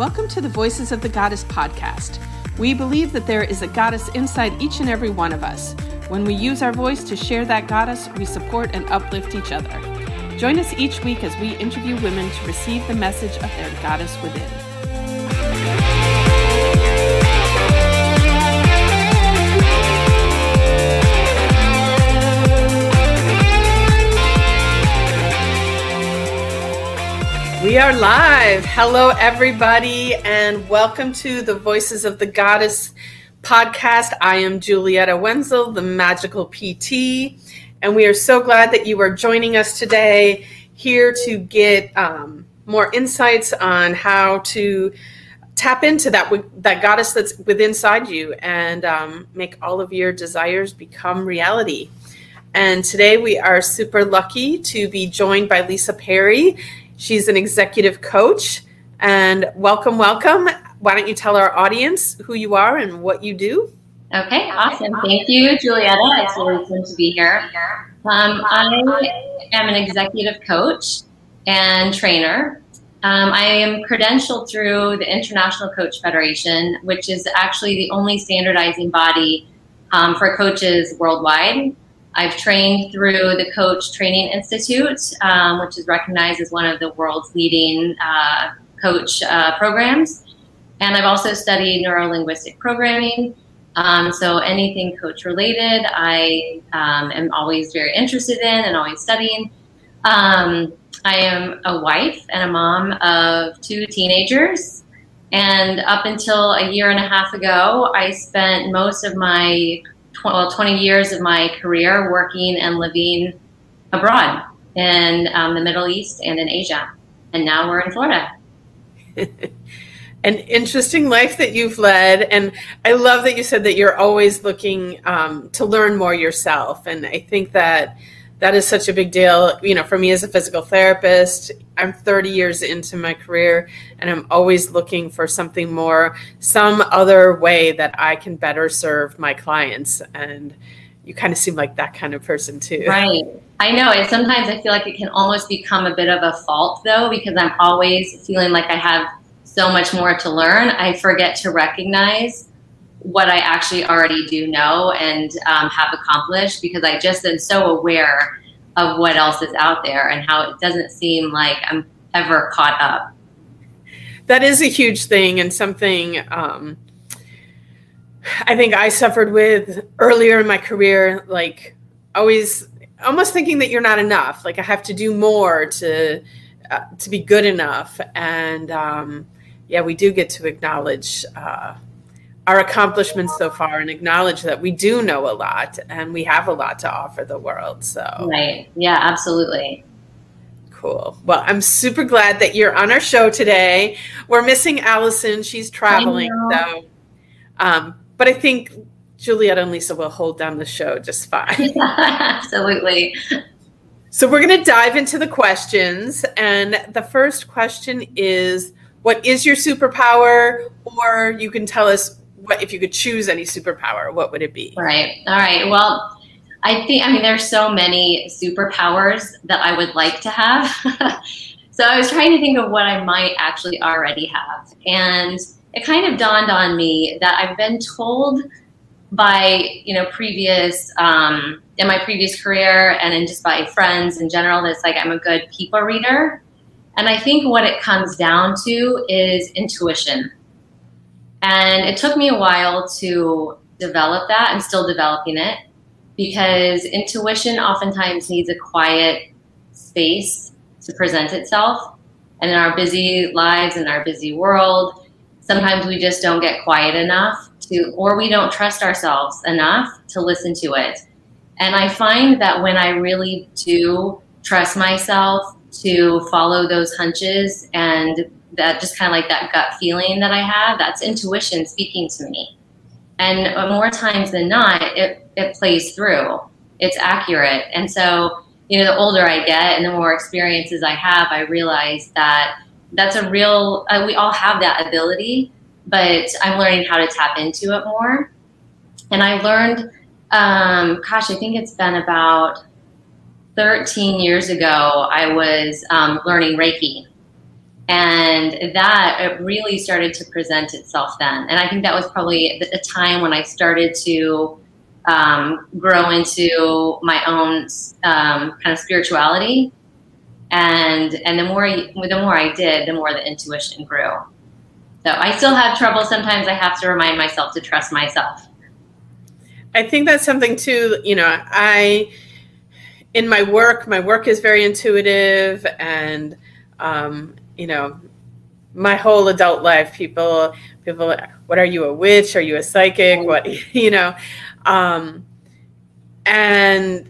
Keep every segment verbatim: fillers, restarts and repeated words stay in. Welcome to the Voices of the Goddess podcast. We believe that there is a goddess inside each and every one of us. When we use our voice to share that goddess, we support and uplift each other. Join us each week as we interview women to receive the message of their goddess within. We are live. Hello, everybody, and welcome to the Voices of the Goddess podcast. I am Julietta Wenzel, the magical P T, and we are so glad that you are joining us today here to get um, more insights on how to tap into that that goddess that's within inside you and um, make all of your desires become reality. And today we are super lucky to be joined by Lisa Perry. She's an executive coach, and welcome, welcome. Why don't you tell our audience who you are and what you do? Okay, awesome. Thank you, Julietta. It's really fun to be here. Um, I am an executive coach and trainer. Um, I am credentialed through the International Coach Federation, which is actually the only standardizing body um, for coaches worldwide. I've trained through the Coach Training Institute, um, which is recognized as one of the world's leading uh, coach uh, programs. And I've also studied neuro-linguistic programming. Um, so anything coach-related, I um, am always very interested in and always studying. Um, I am a wife and a mom of two teenagers. And up until a year and a half ago, I spent most of my well, twenty years of my career working and living abroad in um, the Middle East and in Asia. And now we're in Florida. An interesting life that you've led. And I love that you said that you're always looking um, to learn more yourself. And I think that that is such a big deal. You know, for me as a physical therapist, I'm thirty years into my career, and I'm always looking for something more, some other way that I can better serve my clients. And you kind of seem like that kind of person too. Right. I know. And sometimes I feel like it can almost become a bit of a fault though, because I'm always feeling like I have so much more to learn. I forget to recognize what I actually already do know and um, have accomplished, because I just am so aware of what else is out there and how it doesn't seem like I'm ever caught up. That is a huge thing, and something um, I think I suffered with earlier in my career, like always almost thinking that you're not enough. Like I have to do more to, uh, to be good enough. And um, yeah, we do get to acknowledge uh, our accomplishments so far and acknowledge that we do know a lot and we have a lot to offer the world. So right. Yeah, absolutely. Cool. Well, I'm super glad that you're on our show today. We're missing Allison. She's traveling. So, um, but I think Julietta and Lisa will hold down the show just fine. Yeah, absolutely. So we're going to dive into the questions. And the first question is, what is your superpower? Or you can tell us, what if you could choose any superpower, what would it be? Right. All right. Well, I think, I mean, there's so many superpowers that I would like to have. So I was trying to think of what I might actually already have. And it kind of dawned on me that I've been told by, you know, previous, um, in my previous career and in just by friends in general, that's like, I'm a good people reader. And I think what it comes down to is intuition. And it took me a while to develop that. I'm still developing it, because intuition oftentimes needs a quiet space to present itself. And in our busy lives, in our busy world, sometimes we just don't get quiet enough to, or we don't trust ourselves enough to listen to it. And I find that when I really do trust myself to follow those hunches and that just kind of like that gut feeling that I have, that's intuition speaking to me. And more times than not, it, it plays through. It's accurate. And so, you know, the older I get and the more experiences I have, I realize that that's a real, uh, we all have that ability, but I'm learning how to tap into it more. And I learned, um, gosh, I think it's been about thirteen years ago, I was um, learning Reiki. And that it really started to present itself then. And I think that was probably the time when I started to um, grow into my own um, kind of spirituality. And and the more I, the more I did, the more the intuition grew. So I still have trouble. Sometimes I have to remind myself to trust myself. I think that's something too, you know, I, in my work, my work is very intuitive, and, um, you know, my whole adult life, people, people, what are you, a witch? Are you a psychic? What, you know, um, and,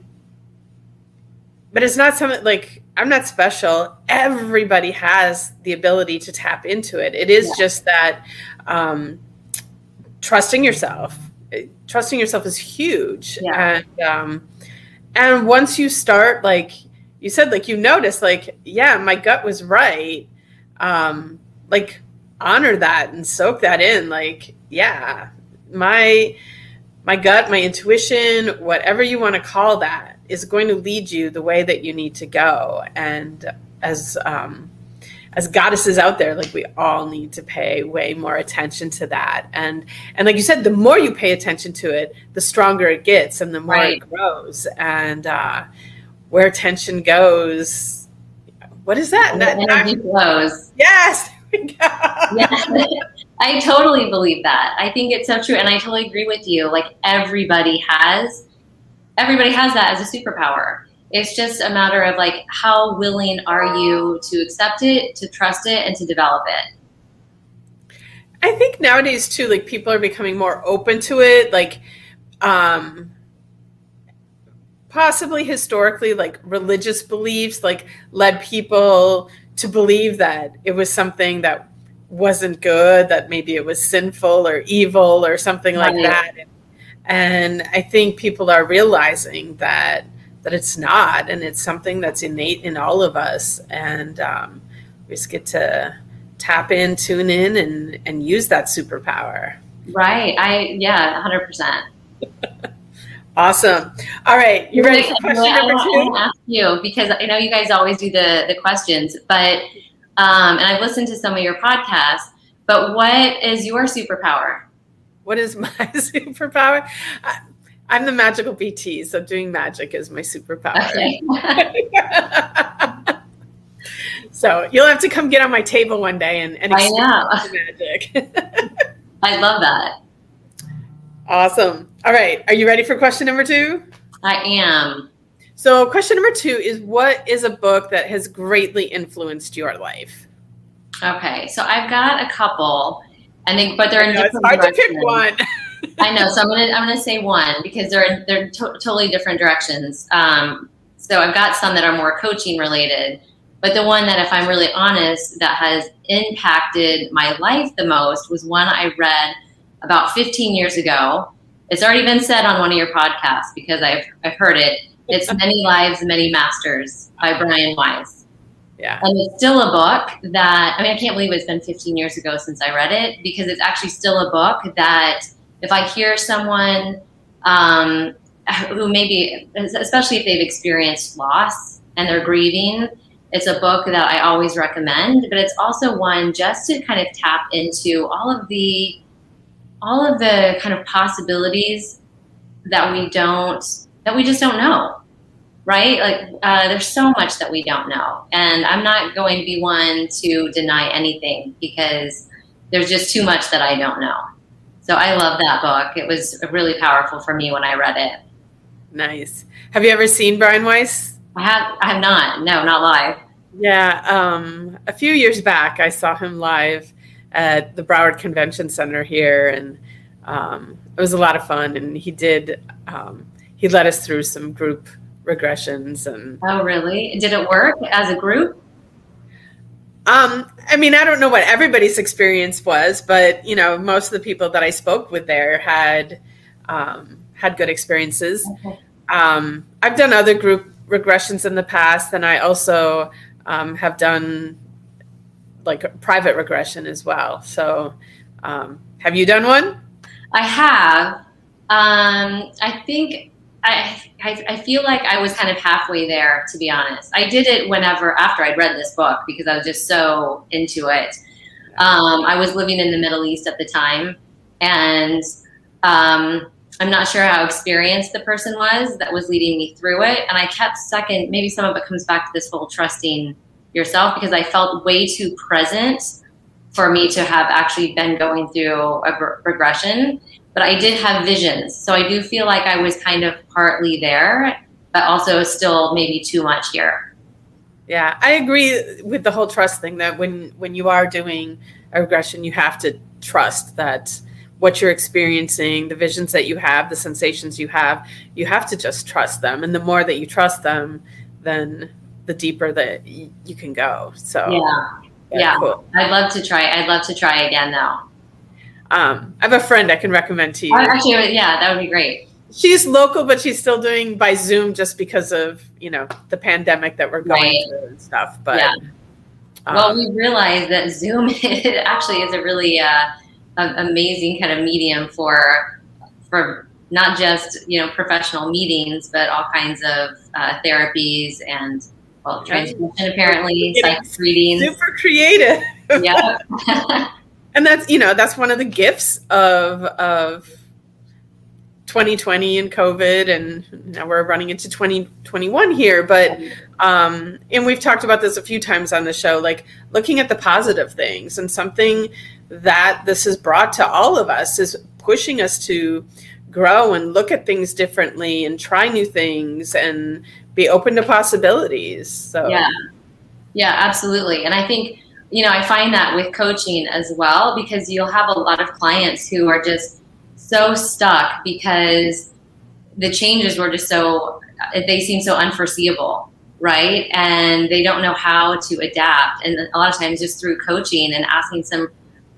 but it's not something like, I'm not special. Everybody has the ability to tap into it. It is yeah. just that um, trusting yourself, trusting yourself is huge. Yeah. And, um, and once you start, like you said, like you notice, like, yeah, my gut was right. Um, like honor that and soak that in. Like, yeah, my, my gut, my intuition, whatever you want to call that, is going to lead you the way that you need to go. And as um, as goddesses out there, like we all need to pay way more attention to that. And and like you said, the more you pay attention to it, the stronger it gets and the more right. it grows. And uh, where attention goes, what is that? And that energy flows. Yes. There we go. Yes. I totally believe that. I think it's so true. And I totally agree with you. Like everybody has Everybody has that as a superpower. It's just a matter of like, how willing are you to accept it, to trust it, and to develop it? I think nowadays too, like people are becoming more open to it. Like, um, possibly historically, like religious beliefs, like led people to believe that it was something that wasn't good, that maybe it was sinful or evil or something like right. that. And I think people are realizing that that it's not, and it's something that's innate in all of us. And um, we just get to tap in, tune in, and, and use that superpower. Right. I yeah, one hundred percent. Awesome. All right. You ready for question I number two? I want to ask you, because I know you guys always do the, the questions, but um, and I've listened to some of your podcasts, but what is your superpower? What is my superpower? I, I'm the magical B T, so doing magic is my superpower. Okay. So you'll have to come get on my table one day and, and experience the magic. I love that. Awesome. All right. Are you ready for question number two? I am. So question number two is, what is a book that has greatly influenced your life? Okay. So I've got a couple. I think, but they're in know, different it's hard directions. To pick one. I know, so I'm gonna I'm gonna say one because they're they're to- totally different directions. Um, so I've got some that are more coaching related, but the one that, if I'm really honest, that has impacted my life the most was one I read about fifteen years ago. It's already been said on one of your podcasts because I've I've heard it. It's Many Lives, Many Masters by Brian Weiss. Yeah. And it's still a book that, I mean, I can't believe it's been fifteen years ago since I read it, because it's actually still a book that if I hear someone um, who maybe, especially if they've experienced loss and they're grieving, it's a book that I always recommend. But it's also one just to kind of tap into all of the, all of the kind of possibilities that we don't, that we just don't know. Right? Like, uh, there's so much that we don't know. And I'm not going to be one to deny anything because there's just too much that I don't know. So I love that book. It was really powerful for me when I read it. Nice. Have you ever seen Brian Weiss? I have, I have not. No, not live. Yeah. Um, a few years back, I saw him live at the Broward Convention Center here. And um, it was a lot of fun. And he did, um, he led us through some group regressions. And oh, really? Did it work as a group? Um, I mean, I don't know what everybody's experience was, but you know, most of the people that I spoke with there had um, had good experiences. Okay. Um, I've done other group regressions in the past, and I also um, have done like private regression as well. So, um, have you done one? I have. Um, I think. I, I I feel like I was kind of halfway there, to be honest. I did it whenever, after I'd read this book, because I was just so into it. Um, I was living in the Middle East at the time, and um, I'm not sure how experienced the person was that was leading me through it. And I kept second, maybe some of it comes back to this whole trusting yourself, because I felt way too present for me to have actually been going through a regression. But I did have visions. So I do feel like I was kind of partly there, but also still maybe too much here. Yeah, I agree with the whole trust thing, that when, when you are doing a regression, you have to trust that what you're experiencing, the visions that you have, the sensations you have, you have to just trust them. And the more that you trust them, then the deeper that y- you can go. So yeah, yeah, yeah. Cool. I'd love to try. I'd love to try again though. Um, I have a friend I can recommend to you. Oh, actually, yeah, that would be great. She's local, but she's still doing by Zoom just because of, you know, the pandemic that we're going right. through and stuff. But yeah. um, well, we realized that Zoom actually is a really uh, amazing kind of medium for for not just, you know, professional meetings, but all kinds of uh, therapies and well, transmission yeah. apparently, psych readings. Super creative. Yeah. And that's, you know, that's one of the gifts of of twenty twenty and COVID, and now we're running into twenty twenty-one here. But um, and we've talked about this a few times on the show, like looking at the positive things, and something that this has brought to all of us is pushing us to grow and look at things differently and try new things and be open to possibilities. So yeah, yeah, absolutely. And I think, you know, I find that with coaching as well, because you'll have a lot of clients who are just so stuck because the changes were just so, they seem so unforeseeable, right? And they don't know how to adapt. And a lot of times just through coaching and asking some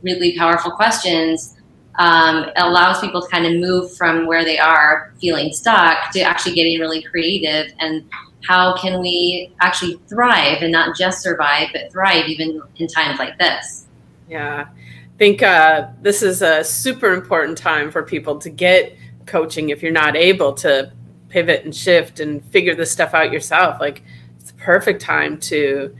really powerful questions um, allows people to kind of move from where they are feeling stuck to actually getting really creative and how can we actually thrive and not just survive, but thrive even in times like this? Yeah, I think uh, this is a super important time for people to get coaching if you're not able to pivot and shift and figure this stuff out yourself. Like, it's the perfect time to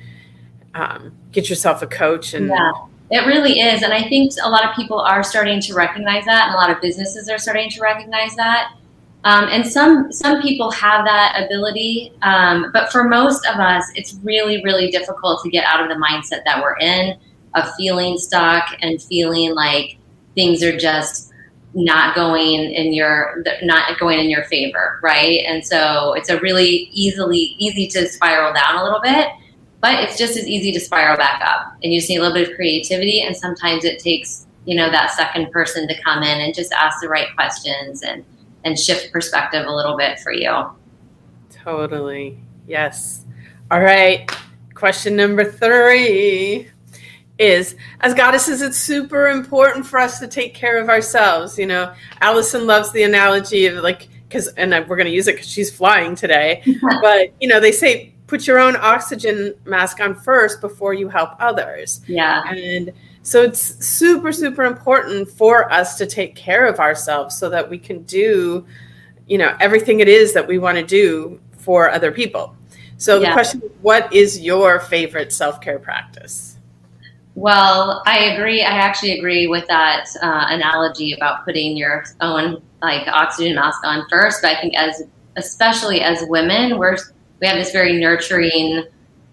um, get yourself a coach. And yeah, it really is. And I think a lot of people are starting to recognize that, and a lot of businesses are starting to recognize that. Um, and some some people have that ability, um, but for most of us, it's really, really difficult to get out of the mindset that we're in of feeling stuck and feeling like things are just not going in your not going in your favor, right? And so it's a really easily easy to spiral down a little bit, but it's just as easy to spiral back up. And you just need a little bit of creativity, and sometimes it takes, you know, that second person to come in and just ask the right questions and. and shift perspective a little bit for you. Totally. Yes. All right. Question number three is, as goddesses, it's super important for us to take care of ourselves. You know, Allison loves the analogy of like, cause, and we're going to use it cause she's flying today, but you know, they say, put your own oxygen mask on first before you help others. Yeah. And so it's super, super important for us to take care of ourselves so that we can do, you know, everything it is that we want to do for other people. So yeah. The question is, what is your favorite self-care practice? Well, I agree. I actually agree with that uh, analogy about putting your own like oxygen mask on first. But I think as, especially as women, we're, we have this very nurturing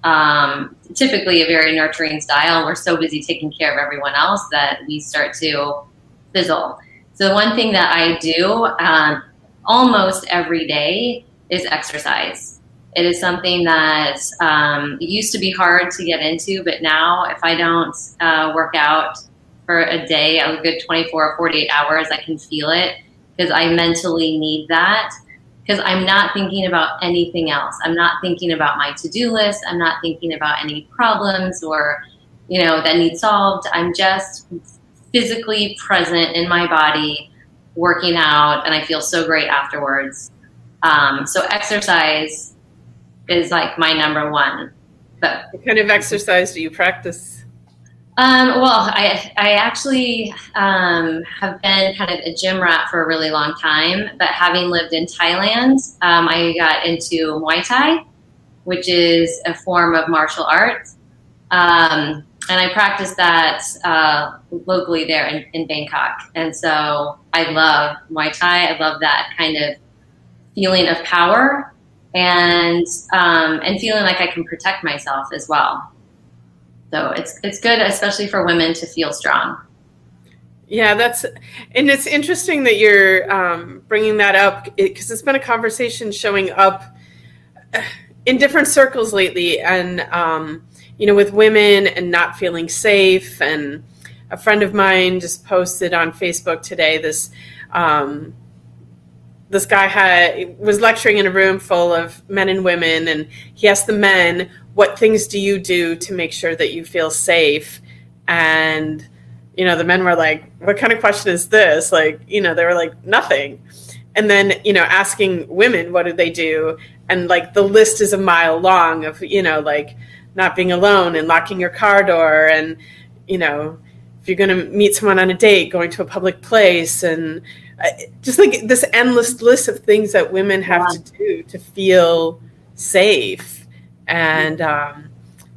um typically a very nurturing style. We're so busy taking care of everyone else that we start to fizzle. So the one thing that I do um, almost every day is exercise. It is something that um, it used to be hard to get into, but now if I don't uh, work out for a day, a good twenty-four or forty-eight hours, I can feel it because I mentally need that. Because I'm not thinking about anything else. I'm not thinking about my to-do list. I'm not thinking about any problems or, you know, that need solved. I'm just physically present in my body, working out, and I feel so great afterwards. Um, so exercise is like my number one. But what kind of exercise do you practice? Um, well, I, I actually um, have been kind of a gym rat for a really long time, but having lived in Thailand, um, I got into Muay Thai, which is a form of martial arts. Um, and I practiced that uh, locally there in, in Bangkok. And so I love Muay Thai. I love that kind of feeling of power and um, and feeling like I can protect myself as well. So it's it's good, especially for women, to feel strong. Yeah, that's, and it's interesting that you're um, bringing that up, because it's been a conversation showing up in different circles lately, and um, you know, with women and not feeling safe. And a friend of mine just posted on Facebook today this um, this guy had was lecturing in a room full of men and women, and he asked the men, what things do you do to make sure that you feel safe? And, you know, the men were like, what kind of question is this? Like, you know, they were like, nothing. And then, you know, asking women, what do they do? And like, the list is a mile long of, you know, like not being alone and locking your car door. And, you know, if you're going to meet someone on a date, going to a public place, and just like this endless list of things that women have yeah. to do to feel safe. And um,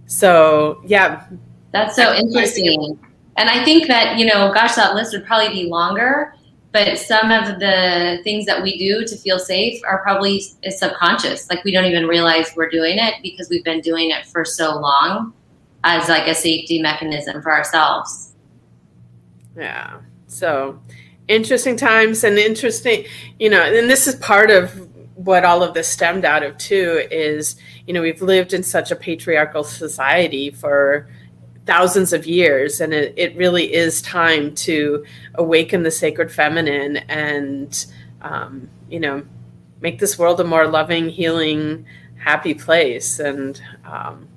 so, yeah. That's so interesting. And I think that, you know, gosh, that list would probably be longer, but some of the things that we do to feel safe are probably subconscious. Like, we don't even realize we're doing it because we've been doing it for so long as like a safety mechanism for ourselves. Yeah. So interesting times, and interesting, you know, and this is part of what all of this stemmed out of too is, you know, we've lived in such a patriarchal society for thousands of years, and it, it really is time to awaken the sacred feminine and, um, you know, make this world a more loving, healing, happy place. And um,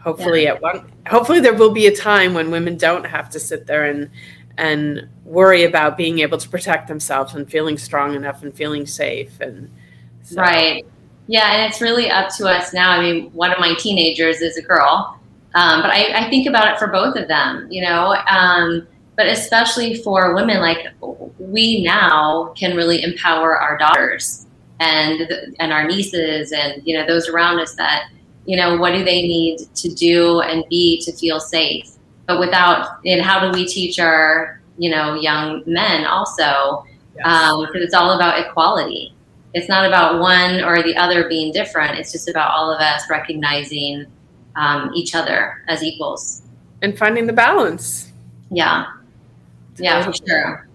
hopefully yeah. at one, hopefully there will be a time when women don't have to sit there and, and worry about being able to protect themselves and feeling strong enough and feeling safe. And, So. Right. Yeah. And it's really up to us now. I mean, one of my teenagers is a girl, um, but I, I think about it for both of them, you know, um, but especially for women, like we now can really empower our daughters and, and our nieces and, you know, those around us that, you know, what do they need to do and be to feel safe? But without, and how do we teach our, you know, young men also, yes. um, because it's all about equality. It's not about one or the other being different. It's just about all of us recognizing um, each other as equals. And finding the balance. Yeah. Yeah, for sure.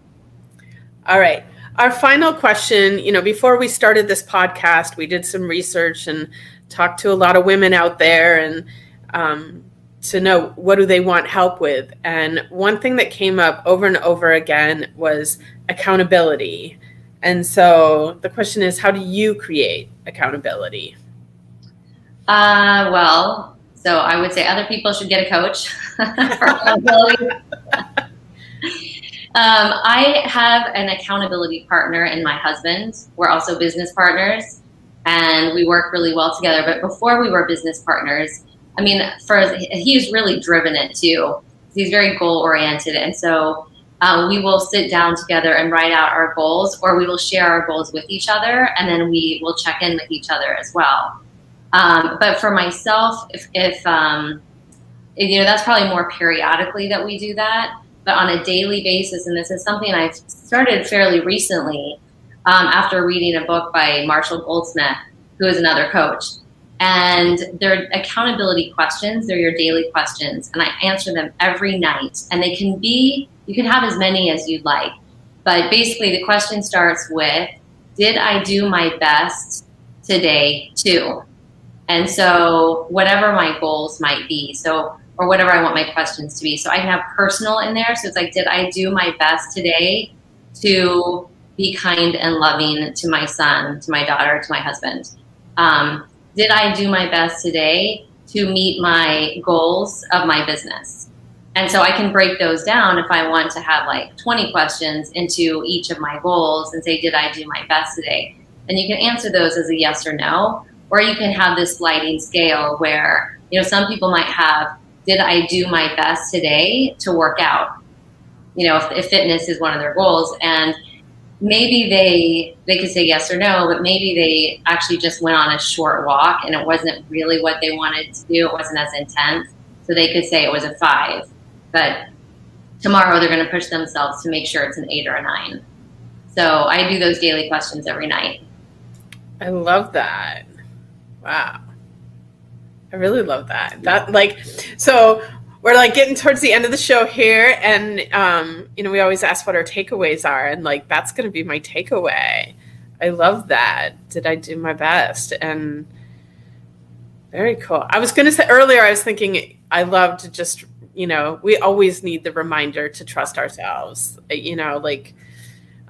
All right. Our final question, you know, before we started this podcast, we did some research and talked to a lot of women out there and um, to know what do they want help with. And one thing that came up over and over again was accountability. And so the question is, how do you create accountability? Uh, well, so I would say other people should get a coach for accountability. um, I have an accountability partner in my husband. We're also business partners, and we work really well together. But before we were business partners, I mean, for he's really driven it too. He's very goal-oriented, and so Uh, we will sit down together and write out our goals, or we will share our goals with each other, and then we will check in with each other as well. Um, but for myself, if, if um, you know, that's probably more periodically that we do that, but on a daily basis, and this is something I've started fairly recently um, after reading a book by Marshall Goldsmith, who is another coach. And they're accountability questions. They're your daily questions. And I answer them every night. And they can be, you can have as many as you'd like. But basically the question starts with, did I do my best today too? And so whatever my goals might be, so or whatever I want my questions to be. So I can have personal in there. So it's like, did I do my best today to be kind and loving to my son, to my daughter, to my husband? Um, Did I do my best today to meet my goals of my business? And so I can break those down if I want to have like twenty questions into each of my goals and say, did I do my best today? And you can answer those as a yes or no, or you can have this sliding scale where, you know, some people might have did I do my best today to work out? You know, if, if fitness is one of their goals, and maybe they they could say yes or no, but maybe they actually just went on a short walk and it wasn't really what they wanted to do. It wasn't as intense. So they could say it was a five, but tomorrow they're going to push themselves to make sure it's an eight or a nine. So I do those daily questions every night. I love that. Wow. I really love that. That like, so we're like getting towards the end of the show here, and um, you know, we always ask what our takeaways are, and like that's going to be my takeaway. I love that. Did I do my best? And very cool. I was going to say earlier, I was thinking I love to just, you know, we always need the reminder to trust ourselves. You know, like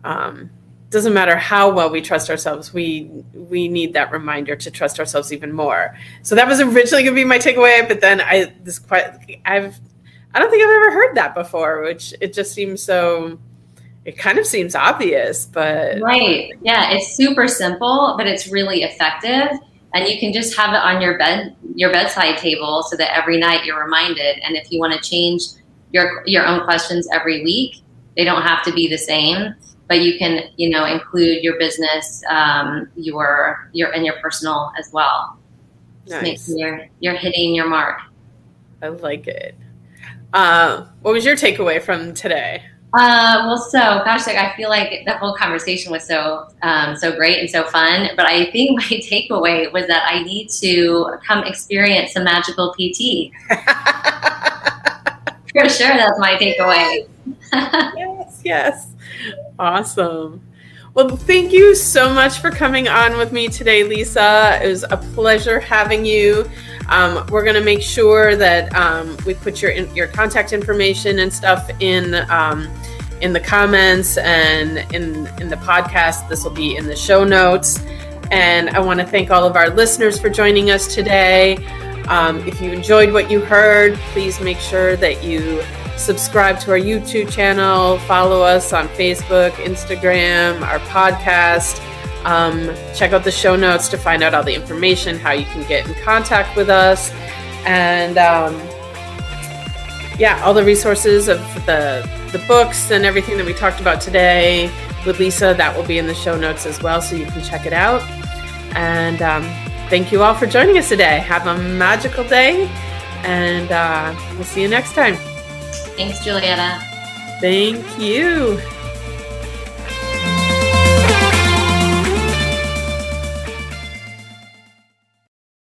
um, doesn't matter how well we trust ourselves, we we need that reminder to trust ourselves even more. So that was originally going to be my takeaway, but then I this quite I've I don't think I've ever heard that before, which it just seems so. It kind of seems obvious, but right, yeah, it's super simple, but it's really effective, and you can just have it on your bed your bedside table so that every night you're reminded. And if you want to change your your own questions every week, they don't have to be the same. But you can, you know, include your business, um, your your and your personal as well. Just nice. Make sure you're you're hitting your mark. I like it. Uh, what was your takeaway from today? Uh, well, so gosh, like I feel like the whole conversation was so um, so great and so fun. But I think my takeaway was that I need to come experience some magical P T. For sure, that's my takeaway. Yes, yes. Awesome. Well, thank you so much for coming on with me today, Lisa. It was a pleasure having you. Um, we're going to make sure that um, we put your your contact information and stuff in um, in the comments and in, in the podcast. This will be in the show notes. And I want to thank all of our listeners for joining us today. Um, if you enjoyed what you heard, please make sure that you subscribe to our YouTube channel, follow us on Facebook, Instagram, our podcast. Um, check out the show notes to find out all the information, how you can get in contact with us. And um, yeah, all the resources of the, the books and everything that we talked about today with Lisa, that will be in the show notes as well, so you can check it out. And um, thank you all for joining us today. Have a magical day, and uh, we'll see you next time. Thanks, Julietta. Thank you.